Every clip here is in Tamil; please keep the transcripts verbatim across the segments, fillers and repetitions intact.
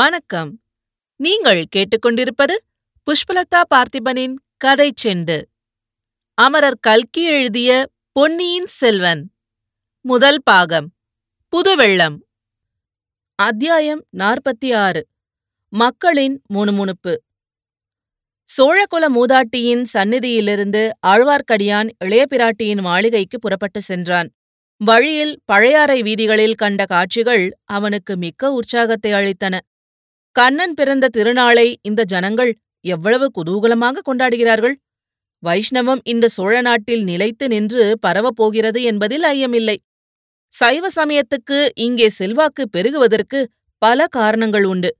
வணக்கம். நீங்கள் கேட்டுக்கொண்டிருப்பது புஷ்பலதா பார்த்திபனின் கதை செண்டு. அமரர் கல்கி எழுதிய பொன்னியின் செல்வன் முதல் பாகம் புதுவெள்ளம். அத்தியாயம் நாற்பத்தி ஆறு. மக்களின் முணுமுணுப்பு. சோழகுல மூதாட்டியின் சந்நிதியிலிருந்து ஆழ்வார்க்கடியான் இளைய பிராட்டியின் மாளிகைக்கு புறப்பட்டு சென்றான். வழியில் பழையாறை வீதிகளில் கண்ட காட்சிகள் அவனுக்கு மிக்க உற்சாகத்தை அளித்தன. கண்ணன் பிறந்த திருநாளை இந்த ஜனங்கள் எவ்வளவு குதூகலமாக கொண்டாடுகிறார்கள்! வைஷ்ணவம் இந்த சோழ நாட்டில் நிலைத்து நின்று பரவப்போகிறது என்பதில் ஐயமில்லை. சைவ சமயத்துக்கு இங்கே செல்வாக்கு பெருகுவதற்கு பல காரணங்கள் உண்டு.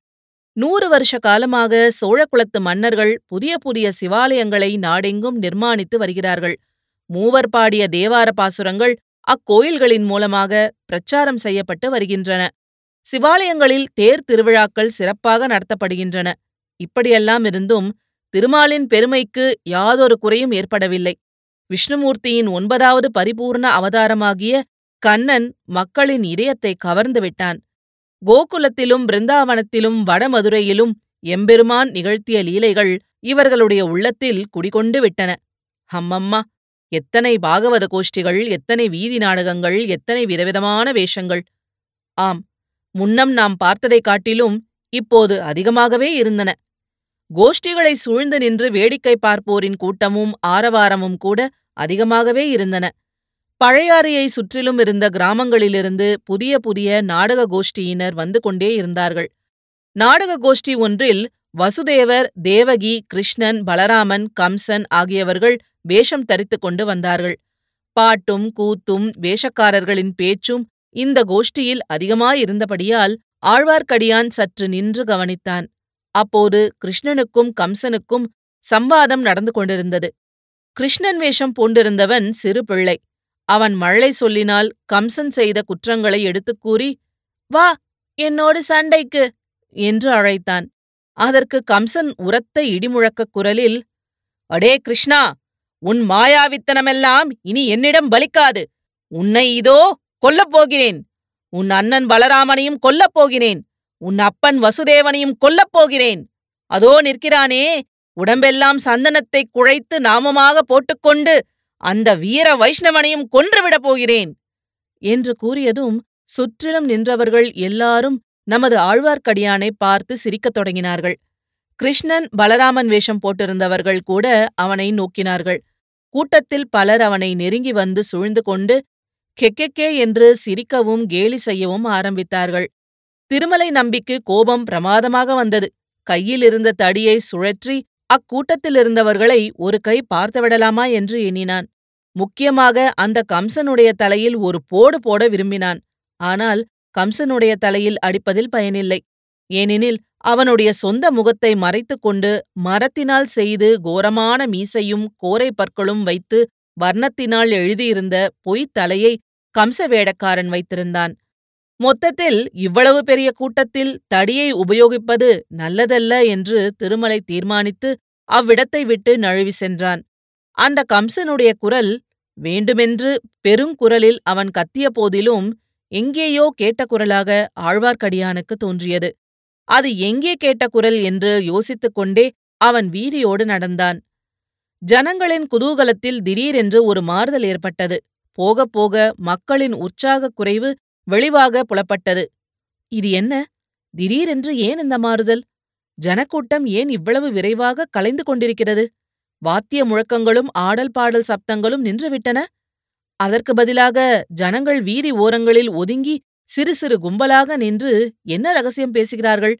நூறு வருஷ காலமாக சோழகுலத்து மன்னர்கள் புதிய புதிய சிவாலயங்களை நாடெங்கும் நிர்மாணித்து வருகிறார்கள். மூவர் பாடிய தேவார பாசுரங்கள் அக்கோயில்களின் மூலமாக பிரச்சாரம் செய்யப்பட்டு வருகின்றன. சிவாலயங்களில் தேர் திருவிழாக்கள் சிறப்பாக நடத்தப்படுகின்றன. இப்படியெல்லாம் இருந்தும் திருமாலின் பெருமைக்கு யாதொரு குறையும் ஏற்படவில்லை. விஷ்ணுமூர்த்தியின் ஒன்பதாவது பரிபூர்ண அவதாரமாகிய கண்ணன் மக்களின் இதயத்தை கவர்ந்துவிட்டான். கோகுலத்திலும் பிருந்தாவனத்திலும் வடமதுரையிலும் எம்பெருமான் நிகழ்த்திய லீலைகள் இவர்களுடைய உள்ளத்தில் குடிகொண்டு விட்டன. ஹம்மம்மா, எத்தனை பாகவத கோஷ்டிகள், எத்தனை வீதி நாடகங்கள், எத்தனை விதவிதமான வேஷங்கள்! ஆம், முன்னம் நாம் பார்த்ததைக் காட்டிலும் இப்போது அதிகமாகவே இருந்தன. கோஷ்டிகளை சூழ்ந்து நின்று வேடிக்கை பார்ப்போரின் கூட்டமும் ஆரவாரமும் கூட அதிகமாகவே இருந்தன. பழையாறையை சுற்றிலும் இருந்த கிராமங்களிலிருந்து புதிய புதிய நாடக கோஷ்டியினர் வந்து கொண்டே இருந்தார்கள். நாடக கோஷ்டி ஒன்றில் வசுதேவர், தேவகி, கிருஷ்ணன், பலராமன், கம்சன் ஆகியவர்கள் வேஷம் தரித்து கொண்டு வந்தார்கள். பாட்டும் கூத்தும் வேஷக்காரர்களின் பேச்சும் இந்த கோஷ்டியில் அதிகமாயிருந்தபடியால் ஆழ்வார்க்கடியான் சற்று நின்று கவனித்தான். அப்போது கிருஷ்ணனுக்கும் கம்சனுக்கும் சம்வாதம் நடந்து கொண்டிருந்தது. கிருஷ்ணன் வேஷம் பூண்டிருந்தவன் சிறு பிள்ளை. அவன் மழலை சொல்லினால் கம்சன் செய்த குற்றங்களை எடுத்துக்கூறி, "வா, என்னோடு சண்டைக்கு" என்று அழைத்தான். அதற்கு கம்சன் உரத்த இடிமுழக்கக் குரலில், "அடே கிருஷ்ணா, உன் மாயாவித்தனமெல்லாம் இனி என்னிடம் பலிக்காது. உன்னை இதோ கொல்லப்போகிறேன். உன் அண்ணன் பலராமனையும் கொல்லப்போகிறேன். உன் அப்பன் வசுதேவனையும் கொல்லப்போகிறேன். அதோ நிற்கிறானே, உடம்பெல்லாம் சந்தனத்தை குழைத்து நாமமாக போட்டுக்கொண்டு அந்த வீர வைஷ்ணவனையும் கொன்றுவிடப் போகிறேன்" என்று கூறியதும் சுற்றிலும் நின்றவர்கள் எல்லாரும் நமது ஆழ்வார்க்கடியானை பார்த்து சிரிக்கத் தொடங்கினார்கள். கிருஷ்ணன், பலராமன் வேஷம் போட்டிருந்தவர்கள் கூட அவனை நோக்கினார்கள். கூட்டத்தில் பலர் அவனை நெருங்கி வந்து சூழ்ந்து கொண்டு கெக்கெக்கே என்று சிரிக்கவும் கேலி செய்யவும் ஆரம்பித்தார்கள். திருமலை நம்பிக்கு கோபம் பிரமாதமாக வந்தது. கையிலிருந்த தடியை சுழற்றி அக்கூட்டத்திலிருந்தவர்களை ஒரு கை பார்த்துவிடலாமா என்று எண்ணினான். முக்கியமாக அந்த கம்சனுடைய தலையில் ஒரு போடு போட விரும்பினான். ஆனால் கம்சனுடைய தலையில் அடிப்பதில் பயனில்லை. ஏனெனில் அவனுடைய சொந்த முகத்தை மறைத்துக் கொண்டு மரத்தினால் செய்து கோரமான மீசையும் கோரை பற்களும் வைத்து வர்ணத்தினால் எழுதியிருந்த பொய்த் தலையை கம்ச வேடக்காரன் வைத்திருந்தான். மொத்தத்தில் இவ்வளவு பெரிய கூட்டத்தில் தடியை உபயோகிப்பது நல்லதல்ல என்று திருமலை தீர்மானித்து அவ்விடத்தை விட்டு நழுவி சென்றான். அந்த கம்சனுடைய குரல் வேண்டுமென்று பெருங்குரலில் அவன் கத்திய போதிலும் எங்கேயோ கேட்ட குரலாக ஆழ்வார்க்கடியானுக்கு தோன்றியது. அது எங்கே கேட்ட குரல் என்று யோசித்துக் கொண்டே அவன் வீதியோடு நடந்தான். ஜனங்களின் குதூகலத்தில் திடீரென்று ஒரு மாறுதல் ஏற்பட்டது. போக போக மக்களின் உற்சாகக் குறைவு வெளிவாக புலப்பட்டது. இது என்ன? திடீரென்று ஏன் இந்த மாறுதல்? ஜனக்கூட்டம் ஏன் இவ்வளவு விரைவாக கலைந்து கொண்டிருக்கிறது? வாத்திய முழக்கங்களும் ஆடல் பாடல் சப்தங்களும் நின்றுவிட்டன. அதற்கு பதிலாக ஜனங்கள் வீதி ஓரங்களில் ஒதுங்கி சிறு சிறு கும்பலாக நின்று என்ன ரகசியம் பேசுகிறார்கள்?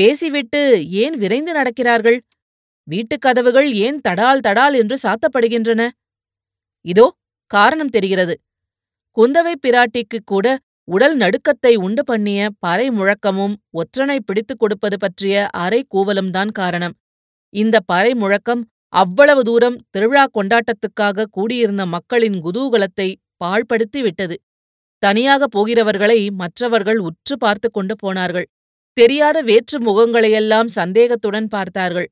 பேசிவிட்டு ஏன் விரைந்து நடக்கிறார்கள்? வீட்டுக் கதவுகள் ஏன் தடால் தடால் என்று சாத்தப்படுகின்றன? இதோ காரணம் தெரிகிறது. குந்தவை பிராட்டிக்கு கூட உடல் நடுக்கத்தை உண்டு பண்ணிய பறை முழக்கமும் ஒற்றனை பிடித்துக் கொடுப்பது பற்றிய அரை கூவலும்தான் காரணம். இந்த பறை முழக்கம் அவ்வளவு தூரம் திருவிழா கொண்டாட்டத்துக்காக கூடியிருந்த மக்களின் குதூகலத்தை பாழ்படுத்தி விட்டது. தனியாக போகிறவர்களை மற்றவர்கள் உற்று பார்த்து கொண்டு போனார்கள். தெரியாத வேற்று முகங்களையெல்லாம் சந்தேகத்துடன் பார்த்தார்கள்.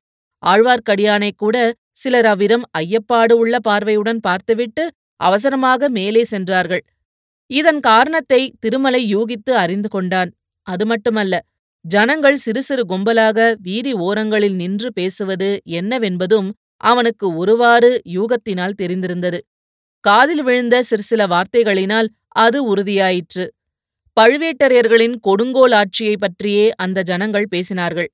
ஆழ்வார்க்கடியானை கூட சிலர் அவ்விதம் ஐயப்பாடு உள்ள பார்வையுடன் பார்த்துவிட்டு அவசரமாக மேலே சென்றார்கள். இதன் காரணத்தை திருமலை யூகித்து அறிந்து கொண்டான். அது மட்டுமல்ல, ஜனங்கள் சிறு சிறு கும்பலாக வீதி ஓரங்களில் நின்று பேசுவது என்னவென்பதும் அவனுக்கு ஒருவாறு யூகத்தினால் தெரிந்திருந்தது. காதில் விழுந்த சிற்சில வார்த்தைகளினால் அது உறுதியாயிற்று. பழுவேட்டரையர்களின் கொடுங்கோல் ஆட்சியை பற்றியே அந்த ஜனங்கள் பேசினார்கள்.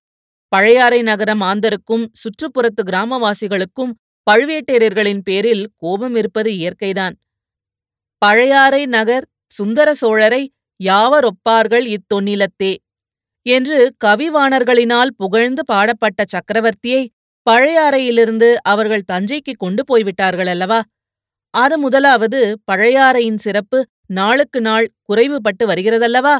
பழையாறை நகர மாந்தருக்கும் சுற்றுப்புறத்து கிராமவாசிகளுக்கும் பழுவேட்டரையர்களின் பேரில் கோபம் இருப்பது இயற்கைதான். பழையாறை நகர் சுந்தர சோழரை யாவரொப்பார்கள் இத்தொன்னிலத்தே என்று கவிவாணர்களினால் புகழ்ந்து பாடப்பட்ட சக்கரவர்த்தியை பழையாறையிலிருந்து அவர்கள் தஞ்சைக்கு கொண்டு போய்விட்டார்கள் அல்லவா? அது முதலாவது பழையாறையின் சிறப்பு நாளுக்கு நாள் குறைவுபட்டு வருகிறதல்லவா?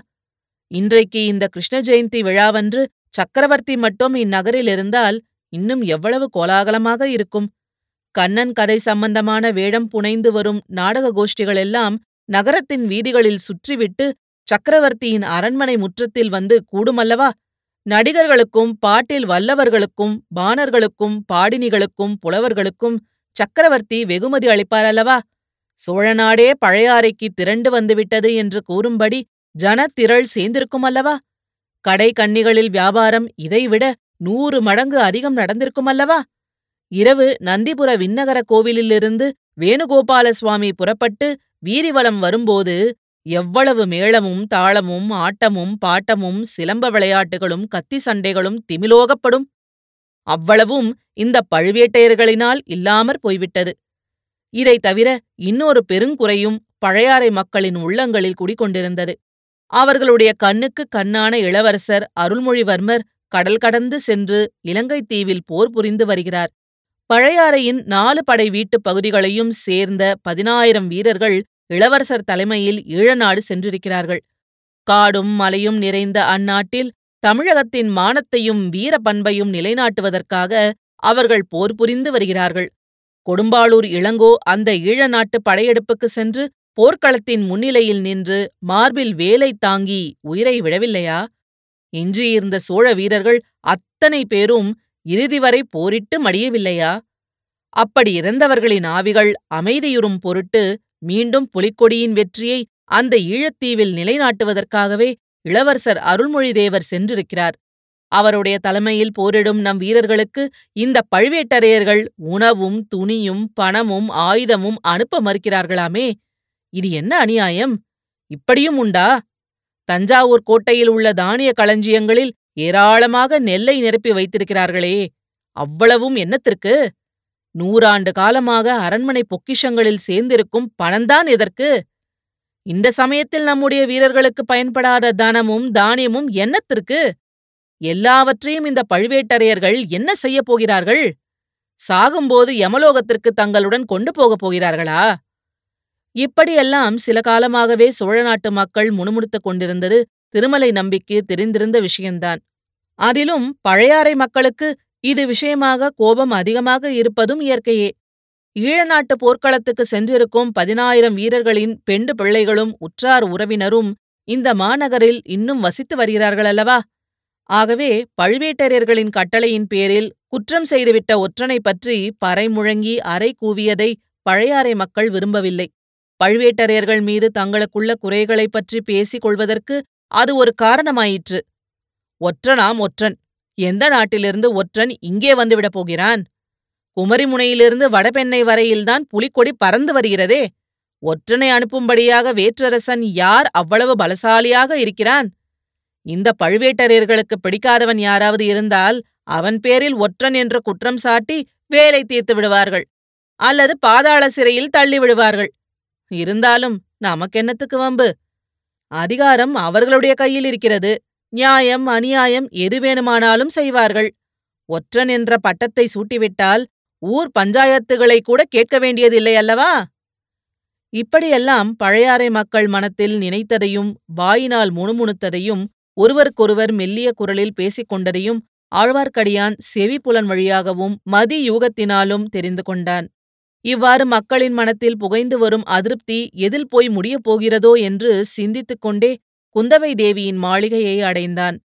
இன்றைக்கு இந்த கிருஷ்ண ஜெயந்தி விழாவன்று சக்கரவர்த்தி மட்டும் இந்நகரில் இருந்தால் இன்னும் எவ்வளவு கோலாகலமாக இருக்கும். கண்ணன் கதை சம்பந்தமான வேடம் புனைந்து வரும் நாடக கோஷ்டிகளெல்லாம் நகரத்தின் வீதிகளில் சுற்றிவிட்டு சக்கரவர்த்தியின் அரண்மனை முற்றத்தில் வந்து கூடுமல்லவா? நடிகர்களுக்கும் பாட்டில் வல்லவர்களுக்கும் பாணர்களுக்கும் பாடினிகளுக்கும் புலவர்களுக்கும் சக்கரவர்த்தி வெகுமதி அளிப்பார் அல்லவா? சோழநாடே பழையாறைக்கு திரண்டு வந்துவிட்டது என்று கூறும்படி ஜனத்திரள் சேர்ந்திருக்குமல்லவா? கடை கண்ணிகளில் வியாபாரம் இதைவிட நூறு மடங்கு அதிகம் நடந்திருக்குமல்லவா? இரவு நந்திபுர விண்ணகர கோவிலிலிருந்து வேணுகோபாலசுவாமி புறப்பட்டு வீதிவலம் வரும்போது எவ்வளவு மேளமும் தாளமும் ஆட்டமும் பாட்டமும் சிலம்ப விளையாட்டுகளும் கத்தி சண்டைகளும் திமிலோகப்படும்! அவ்வளவும் இந்த பழுவேட்டையர்களினால் இல்லாமற் போய்விட்டது. இதை தவிர இன்னொரு பெருங்குறையும் பழையாறை மக்களின் உள்ளங்களில் குடிகொண்டிருந்தது. அவர்களுடைய கண்ணுக்கு கண்ணான இளவரசர் அருள்மொழிவர்மர் கடல் கடந்து சென்று இலங்கைத் தீவில் போர் புரிந்து வருகிறார். பழையாறையின் நாலு படை வீட்டுப் பகுதிகளையும் சேர்ந்த பதினாயிரம் வீரர்கள் இளவரசர் தலைமையில் ஈழநாடு சென்றிருக்கிறார்கள். காடும் மலையும் நிறைந்த அந்நாட்டில் தமிழகத்தின் மானத்தையும் வீர பண்பையும் நிலைநாட்டுவதற்காக அவர்கள் போர் புரிந்து வருகிறார்கள். கொடும்பாலூர் இளங்கோ அந்த ஈழ நாட்டு படையெடுப்புக்கு சென்று போர்க்களத்தின் முன்னிலையில் நின்று மார்பில் வேலை தாங்கி உயிரை விடவில்லையா? எஞ்சியிருந்த சோழ வீரர்கள் அத்தனை பேரும் இறுதி வரை போரிட்டு மடியவில்லையா? அப்படி இறந்தவர்களின் ஆவிகள் அமைதியுறும் பொருட்டு மீண்டும் புலிக்கொடியின் வெற்றியை அந்த ஈழத்தீவில் நிலைநாட்டுவதற்காகவே இளவரசர் அருள்மொழிதேவர் சென்றிருக்கிறார். அவருடைய தலைமையில் போரிடும் நம் வீரர்களுக்கு இந்த பழுவேட்டரையர்கள் உணவும் துணியும் பணமும் ஆயுதமும் அனுப்ப மறுக்கிறார்களாமே, இது என்ன அநியாயம்? இப்படியும் உண்டா? தஞ்சாவூர் கோட்டையில் உள்ள தானிய களஞ்சியங்களில் ஏராளமாக நெல்லை நிரப்பி வைத்திருக்கிறார்களே, அவ்வளவும் என்னத்திற்கு? நூறாண்டு காலமாக அரண்மனை பொக்கிஷங்களில் சேர்ந்திருக்கும் பணம்தான் எதற்கு? இந்த சமயத்தில் நம்முடைய வீரர்களுக்கு பயன்படாத தனமும் தானியமும் என்னத்திற்கு? எல்லாவற்றையும் இந்த பழுவேட்டரையர்கள் என்ன செய்ய போகிறார்கள்? சாகும்போது யமலோகத்திற்கு தங்களுடன் கொண்டு போகப் போகிறார்களா? இப்படியெல்லாம் சில காலமாகவே சோழ நாட்டு மக்கள் முணுமுணுத்துக் கொண்டிருந்தது திருமலை நம்பிக்கு தெரிந்திருந்த விஷயந்தான். அதிலும் பழையாறை மக்களுக்கு இது விஷயமாக கோபம் அதிகமாக இருப்பதும் இயற்கையே. ஈழநாட்டு போர்க்களத்துக்கு சென்றிருக்கும் பதினாயிரம் வீரர்களின் பெண்டு பிள்ளைகளும் உற்றார் உறவினரும் இந்த மாநகரில் இன்னும் வசித்து வருகிறார்கள் அல்லவா? ஆகவே பழுவேட்டரையர்களின் கட்டளையின் பேரில் குற்றம் செய்துவிட்ட ஒற்றனை பற்றி பறை முழங்கி அறை கூவியதை பழையாறை மக்கள் விரும்பவில்லை. பழுவேட்டரையர்கள் மீது தங்களுக்குள்ள குறைகளை பற்றி பேசிக் கொள்வதற்கு அது ஒரு காரணமாயிற்று. ஒற்றனாம் ஒற்றன், எந்த நாட்டிலிருந்து ஒற்றன் இங்கே வந்துவிடப் போகிறான்? குமரிமுனையிலிருந்து வடபெண்ணை வரையில்தான் புலிக்கொடி பறந்து வருகிறதே. ஒற்றனை அனுப்பும்படியாக வேற்றரசன் யார் அவ்வளவு பலசாலியாக இருக்கிறான்? இந்த பழுவேட்டரையர்களுக்கு பிடிக்காதவன் யாராவது இருந்தால் அவன் பேரில் ஒற்றன் என்று குற்றம் சாட்டி வேலை தீர்த்து விடுவார்கள், அல்லது பாதாள சிறையில் தள்ளி விடுவார்கள். இருந்தாலும் நமக்கென்னத்துக்கு வம்பு? அதிகாரம் அவர்களுடைய கையில் இருக்கிறது. நியாயம் அநியாயம் எது வேணுமானாலும் செய்வார்கள். ஒற்றன் என்ற பட்டத்தை சூட்டிவிட்டால் ஊர் பஞ்சாயத்துகளை கூட கேட்க வேண்டியதில்லை அல்லவா? இப்படியெல்லாம் பழையாறை மக்கள் மனத்தில் நினைத்ததையும் வாயினால் முணுமுணுத்ததையும் ஒருவருக்கொருவர் மெல்லிய குரலில் பேசிக்கொண்டதையும் ஆழ்வார்க்கடியான் செவி புலன் வழியாகவும் மதியூகத்தினாலும் தெரிந்து கொண்டான். இவ்வாறு மக்களின் மனத்தில் புகைந்து வரும் அதிருப்தி எதில் போய் முடியப் போகிறதோ என்று சிந்தித்துக் கொண்டே குந்தவை தேவியின் மாளிகையை அடைந்தான்.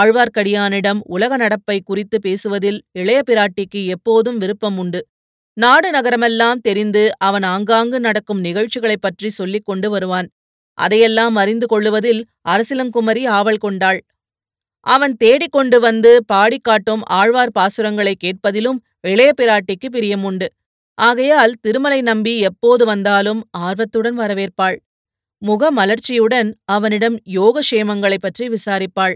ஆழ்வார்க்கடியானிடம் உலக நடப்பை குறித்து பேசுவதில் இளைய பிராட்டிக்கு எப்போதும் விருப்பம் உண்டு. நாடு நகரமெல்லாம் தெரிந்து அவன் ஆங்காங்கு நடக்கும் நிகழ்ச்சிகளைப் பற்றி சொல்லிக் கொண்டு வருவான். அதையெல்லாம் அறிந்து கொள்ளுவதில் அரசிலங்குமரி ஆவல் கொண்டாள். அவன் தேடிக்கொண்டு வந்து பாடிக்காட்டும் ஆழ்வார் பாசுரங்களை கேட்பதிலும் இளைய பிராட்டிக்கு பிரியம் உண்டு. ஆகையால் திருமலை நம்பி எப்போது வந்தாலும் ஆர்வத்துடன் வரவேற்பாள். முக மலர்ச்சியுடன் அவனிடம் யோகக்ஷேமங்களைப் பற்றி விசாரிப்பாள்.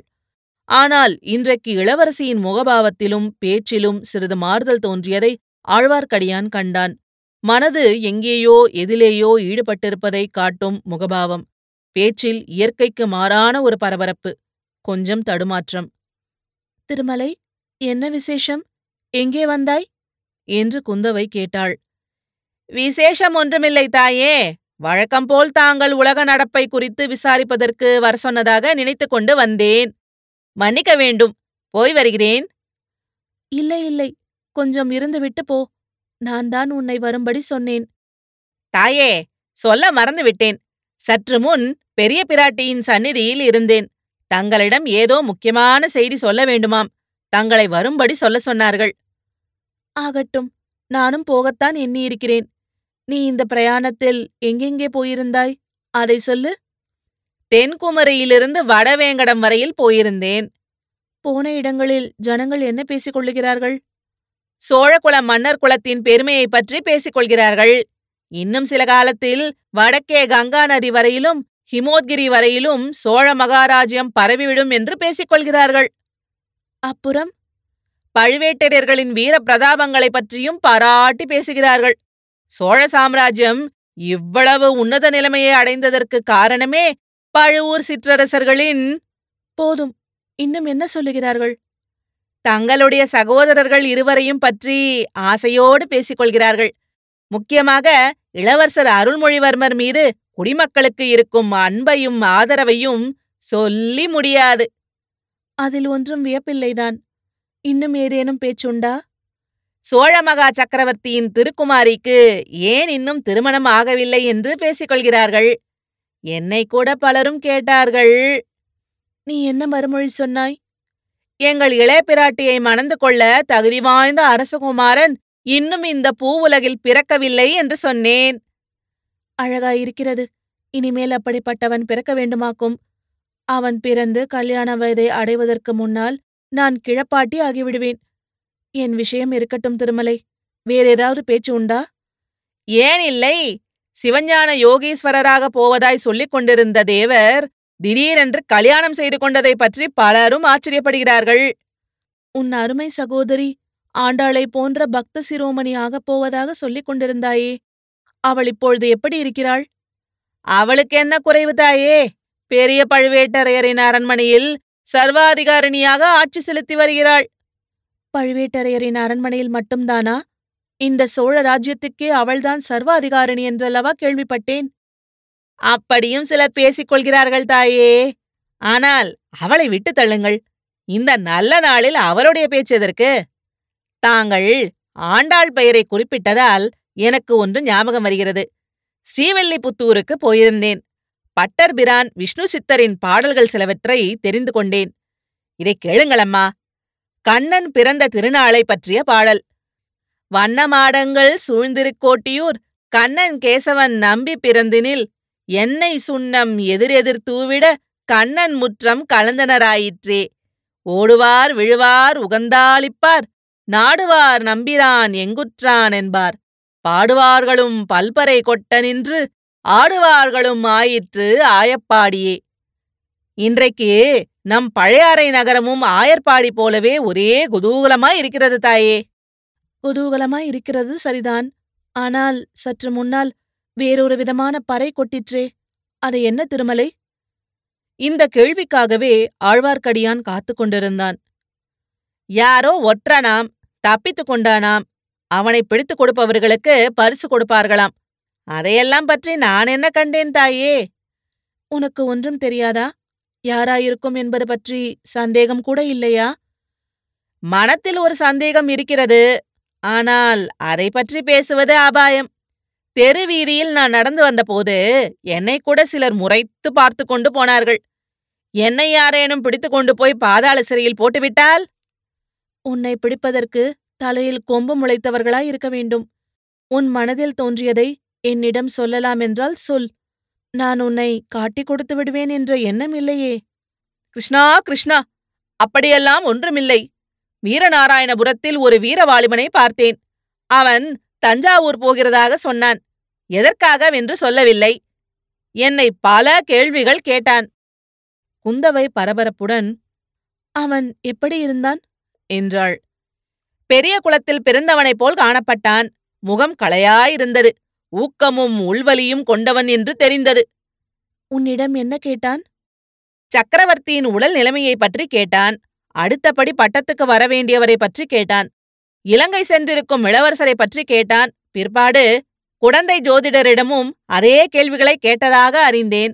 ஆனால் இன்றைக்கு இளவரசியின் முகபாவத்திலும் பேச்சிலும் சிறிது மாறுதல் தோன்றியதை ஆழ்வார்க்கடியான் கண்டான். மனது எங்கேயோ எதிலேயோ ஈடுபட்டிருப்பதை காட்டும் முகபாவம், பேச்சில் இயற்கைக்கு மாறான ஒரு பரபரப்பு, கொஞ்சம் தடுமாற்றம். "திருமலை, என்ன விசேஷம்? எங்கே வந்தாய்?" என்று குந்தவை கேட்டாள். "விசேஷம் ஒன்றுமில்லை தாயே. வழக்கம்போல் தாங்கள் உலக நடப்பை குறித்து விசாரிப்பதற்கு வர சொன்னதாக நினைத்து கொண்டு வந்தேன். மன்னிக்க வேண்டும், போய் வருகிறேன்." "இல்லை இல்லை, கொஞ்சம் இருந்துவிட்டு போ. நான் தான் உன்னை வரும்படி சொன்னேன்." "தாயே, சொல்ல மறந்துவிட்டேன். சற்று முன் பெரிய பிராட்டியின் சந்நிதியில் இருந்தேன். தங்களிடம் ஏதோ முக்கியமான செய்தி சொல்ல வேண்டுமாம். தங்களை வரும்படி சொல்ல சொன்னார்கள்." "ஆகட்டும், நானும் போகத்தான் எண்ணியிருக்கிறேன். நீ இந்த பிரயாணத்தில் எங்கெங்கே போயிருந்தாய்? அதை சொல்லு." "தென்குமரியிலிருந்து வடவேங்கடம் வரையில் போயிருந்தேன்." "போன இடங்களில் ஜனங்கள் என்ன பேசிக் கொள்ளுகிறார்கள்?" "சோழகுல மன்னர் குலத்தின் பெருமையை பற்றி பேசிக்கொள்கிறார்கள். இன்னும் சில காலத்தில் வடக்கே கங்கா நதி வரையிலும் ஹிமோத்கிரி வரையிலும் சோழ மகாராஜ்யம் பரவிவிடும் என்று பேசிக்கொள்கிறார்கள்." "அப்புறம்?" "பழுவேட்டரையர்களின் வீர பிரதாபங்களைப் பற்றியும் பாராட்டி பேசுகிறார்கள். சோழ சாம்ராஜ்யம் இவ்வளவு உன்னத நிலைமையை அடைந்ததற்கு காரணமே பழுவூர் சிற்றரசர்களின்..." "போதும், இன்னும் என்ன சொல்லுகிறார்கள்?" "தங்களுடைய சகோதரர்கள் இருவரையும் பற்றி ஆசையோடு பேசிக்கொள்கிறார்கள். முக்கியமாக இளவரசர் அருள்மொழிவர்மர் மீது குடிமக்களுக்கு இருக்கும் அன்பையும் ஆதரவையும் சொல்லி முடியாது." "அதில் ஒன்றும் வியப்பில்லைதான். இன்னும் ஏதேனும் பேச்சுண்டா?" "சோழ மகா சக்கரவர்த்தியின் திருக்குமாரிக்கு ஏன் இன்னும் திருமணம் ஆகவில்லை என்று பேசிக்கொள்கிறார்கள். என்னை கூட பலரும் கேட்டார்கள்." "நீ என்ன மறுமொழி சொன்னாய்?" "எங்கள் இளைய பிராட்டியை மணந்து கொள்ள தகுதி வாய்ந்த அரசகுமாரன் இன்னும் இந்த பூவுலகில் பிறக்கவில்லை என்று சொன்னேன்." "அழகாயிருக்கிறது. இனிமேல் அப்படிப்பட்டவன் பிறக்க வேண்டுமாக்கும். அவன் பிறந்து கல்யாண வயதை அடைவதற்கு முன்னால் நான் கிழப்பாட்டி ஆகிவிடுவேன். என் விஷயம் இருக்கட்டும் திருமலை, வேறேதாவது பேச்சு உண்டா?" "ஏன் இல்லை? சிவஞான யோகீஸ்வரராக போவதாய் சொல்லிக் கொண்டிருந்த தேவர் திடீரென்று கல்யாணம் செய்து கொண்டதை பற்றி பலரும் ஆச்சரியப்படுகிறார்கள்." "உன் அருமை சகோதரி ஆண்டாளை போன்ற பக்த சிரோமணியாகப் போவதாக சொல்லிக் கொண்டிருந்தாயே, அவள் இப்பொழுது எப்படி இருக்கிறாள்?" "அவளுக்கு என்ன குறைவு தாயே? பெரிய பழுவேட்டரையரின் அரண்மனையில் சர்வாதிகாரிணியாக ஆட்சி செலுத்தி வருகிறாள்." "பழுவேட்டரையரின் அரண்மனையில் மட்டும்தானா? இந்த சோழ ராஜ்யத்துக்கே அவள்தான் சர்வாதிகாரணி என்றல்லவா கேள்விப்பட்டேன்." "அப்படியும் சிலர் பேசிக்கொள்கிறார்கள் தாயே. ஆனால் அவளை விட்டு தள்ளுங்கள். இந்த நல்ல நாளில் அவளுடைய பேச்சதற்கு? தாங்கள் ஆண்டாள் பெயரை குறிப்பிட்டதால் எனக்கு ஒன்று ஞாபகம் வருகிறது. ஸ்ரீவெல்லிபுத்தூருக்கு போயிருந்தேன். பட்டர் பிரான் விஷ்ணு சித்தரின் பாடல்கள் சிலவற்றை தெரிந்து கொண்டேன். இதை கேளுங்களம்மா. கண்ணன் பிறந்த திருநாளை பற்றிய பாடல். "வண்ணமாடங்கள் சூழ்ந்திருக்கோட்டியூர் கண்ணன் கேசவன் நம்பி பிறந்தினில் என்னை சுண்ணம் எதிரெதிர் தூவிட கண்ணன் முற்றம் கலந்தனராயிற்றே. ஓடுவார் விழுவார் உகந்தாளிப்பார் நாடுவார் நம்பிரான் எங்குற்றான் என்பார். பாடுவார்களும் பல்பறை கொட்ட நின்று ஆடுவார்களும் ஆயிற்று ஆயப்பாடியே." இன்றைக்கு நம் பழையாறை நகரமும் ஆயர்பாடி போலவே ஒரே குதூகலமாய் இருக்கிறது தாயே." "குதூகலமாய் இருக்கிறது சரிதான். ஆனால் சற்று முன்னால் வேறொரு விதமான பறை கொட்டிற்றே, அது என்ன திருமலை?" இந்த கேள்விக்காகவே ஆழ்வார்க்கடியான் காத்து கொண்டிருந்தான். "யாரோ ஒற்றனாம், தப்பித்து கொண்டானாம். அவனை பிடித்து கொடுப்பவர்களுக்கு பரிசு கொடுப்பார்களாம். அதையெல்லாம் பற்றி நான் என்ன கண்டேன் தாயே?" "உனக்கு ஒன்றும் தெரியாதா? யாராயிருக்கும் என்பது பற்றி சந்தேகம் கூட இல்லையா?" "மனத்தில் ஒரு சந்தேகம் இருக்கிறது. ஆனால் அதை பற்றி பேசுவது அபாயம். தெருவீதியில் நான் நடந்து வந்தபோது என்னை கூட சிலர் முறைத்து பார்த்து கொண்டு போனார்கள். என்னை யாரேனும் பிடித்து கொண்டு போய் பாதாள சிறையில் போட்டுவிட்டால்..." "உன்னை பிடிப்பதற்கு தலையில் கொம்பு முளைத்தவர்களாய் இருக்க வேண்டும். உன் மனதில் தோன்றியதை என்னிடம் சொல்லலாம் என்றால் சொல். நான் உன்னை காட்டிக் கொடுத்து விடுவேன் என்ற எண்ணம் இல்லையே." "கிருஷ்ணா, கிருஷ்ணா, அப்படியெல்லாம் ஒன்றுமில்லை. வீரநாராயணபுரத்தில் ஒரு வீரவாலிபனை பார்த்தேன். அவன் தஞ்சாவூர் போகிறதாக சொன்னான். எதற்காகவென்று சொல்லவில்லை. என்னை பல கேள்விகள் கேட்டான். குந்தவை பரபரப்புடன், அவன் எப்படி இருந்தான் என்றாள். பெரிய குளத்தில் பிறந்தவனைப் போல் காணப்பட்டான். முகம் களையாயிருந்தது. ஊக்கமும் உள்வலியும் கொண்டவன் என்று தெரிந்தது. உன்னிடம் என்ன கேட்டான்? சக்கரவர்த்தியின் உடல் நிலைமையை பற்றி கேட்டான். அடுத்தபடி பட்டத்துக்கு வரவேண்டியவரை பற்றி கேட்டான். இலங்கை சென்றிருக்கும் இளவரசரை பற்றி கேட்டான். பிற்பாடு குடந்தை ஜோதிடரிடமும் அதே கேள்விகளை கேட்டதாக அறிந்தேன்.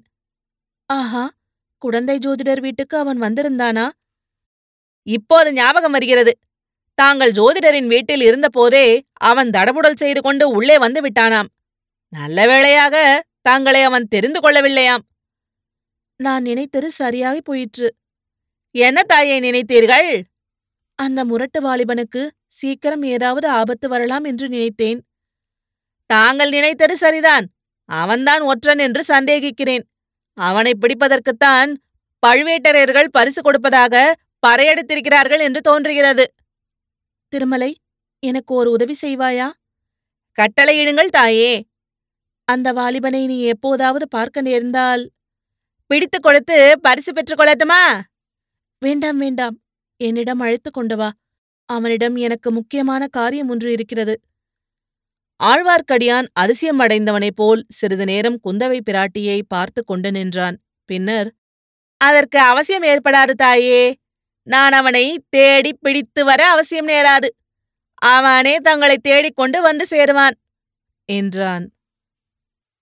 ஆஹா, குடந்தை ஜோதிடர் வீட்டுக்கு அவன் வந்திருந்தானா? இப்போது ஞாபகம் வருகிறது. தாங்கள் ஜோதிடரின் வீட்டில் இருந்தபோதே அவன் தடபுடல் செய்து கொண்டு உள்ளே வந்து விட்டானாம். நல்ல வேளையாக தாங்களை அவன் தெரிந்து கொள்ளவில்லையாம். நான் நினைத்தது சரியாகி போயிற்று. என்ன தாயை நினைத்தீர்கள்? அந்த முரட்டு வாலிபனுக்கு சீக்கிரம் ஏதாவது ஆபத்து வரலாம் என்று நினைத்தேன். தாங்கள் நினைத்தது சரிதான். அவன்தான் ஒற்றன் என்று சந்தேகிக்கிறேன். அவனை பிடிப்பதற்குத்தான் பழுவேட்டரையர்கள் பரிசு கொடுப்பதாக பறையடித்திருக்கிறார்கள் என்று தோன்றுகிறது. திருமலை, எனக்கு ஒரு உதவி செய்வாயா? கட்டளையிடுங்கள் தாயே. அந்த வாலிபனை நீ எப்போதாவது பார்க்க நேர்ந்தால் பிடித்து கொடுத்து பரிசு பெற்றுக் கொள்ளட்டுமா? வேண்டாம் வேண்டாம், என்னிடம் அழைத்து கொண்டு வா. அவனிடம் எனக்கு முக்கியமான காரியம் ஒன்று இருக்கிறது. ஆழ்வார்க்கடியான் அதிசயம் அடைந்தவனைப் போல் சிறிது நேரம் குந்தவை பிராட்டியை பார்த்து கொண்டு நின்றான். பின்னர், அதற்கு அவசியம் ஏற்படாது தாயே. நான் அவனை தேடி பிடித்து வர அவசியம் நேராது. அவனே தங்களை தேடிக்கொண்டு வந்து சேருவான் என்றான்.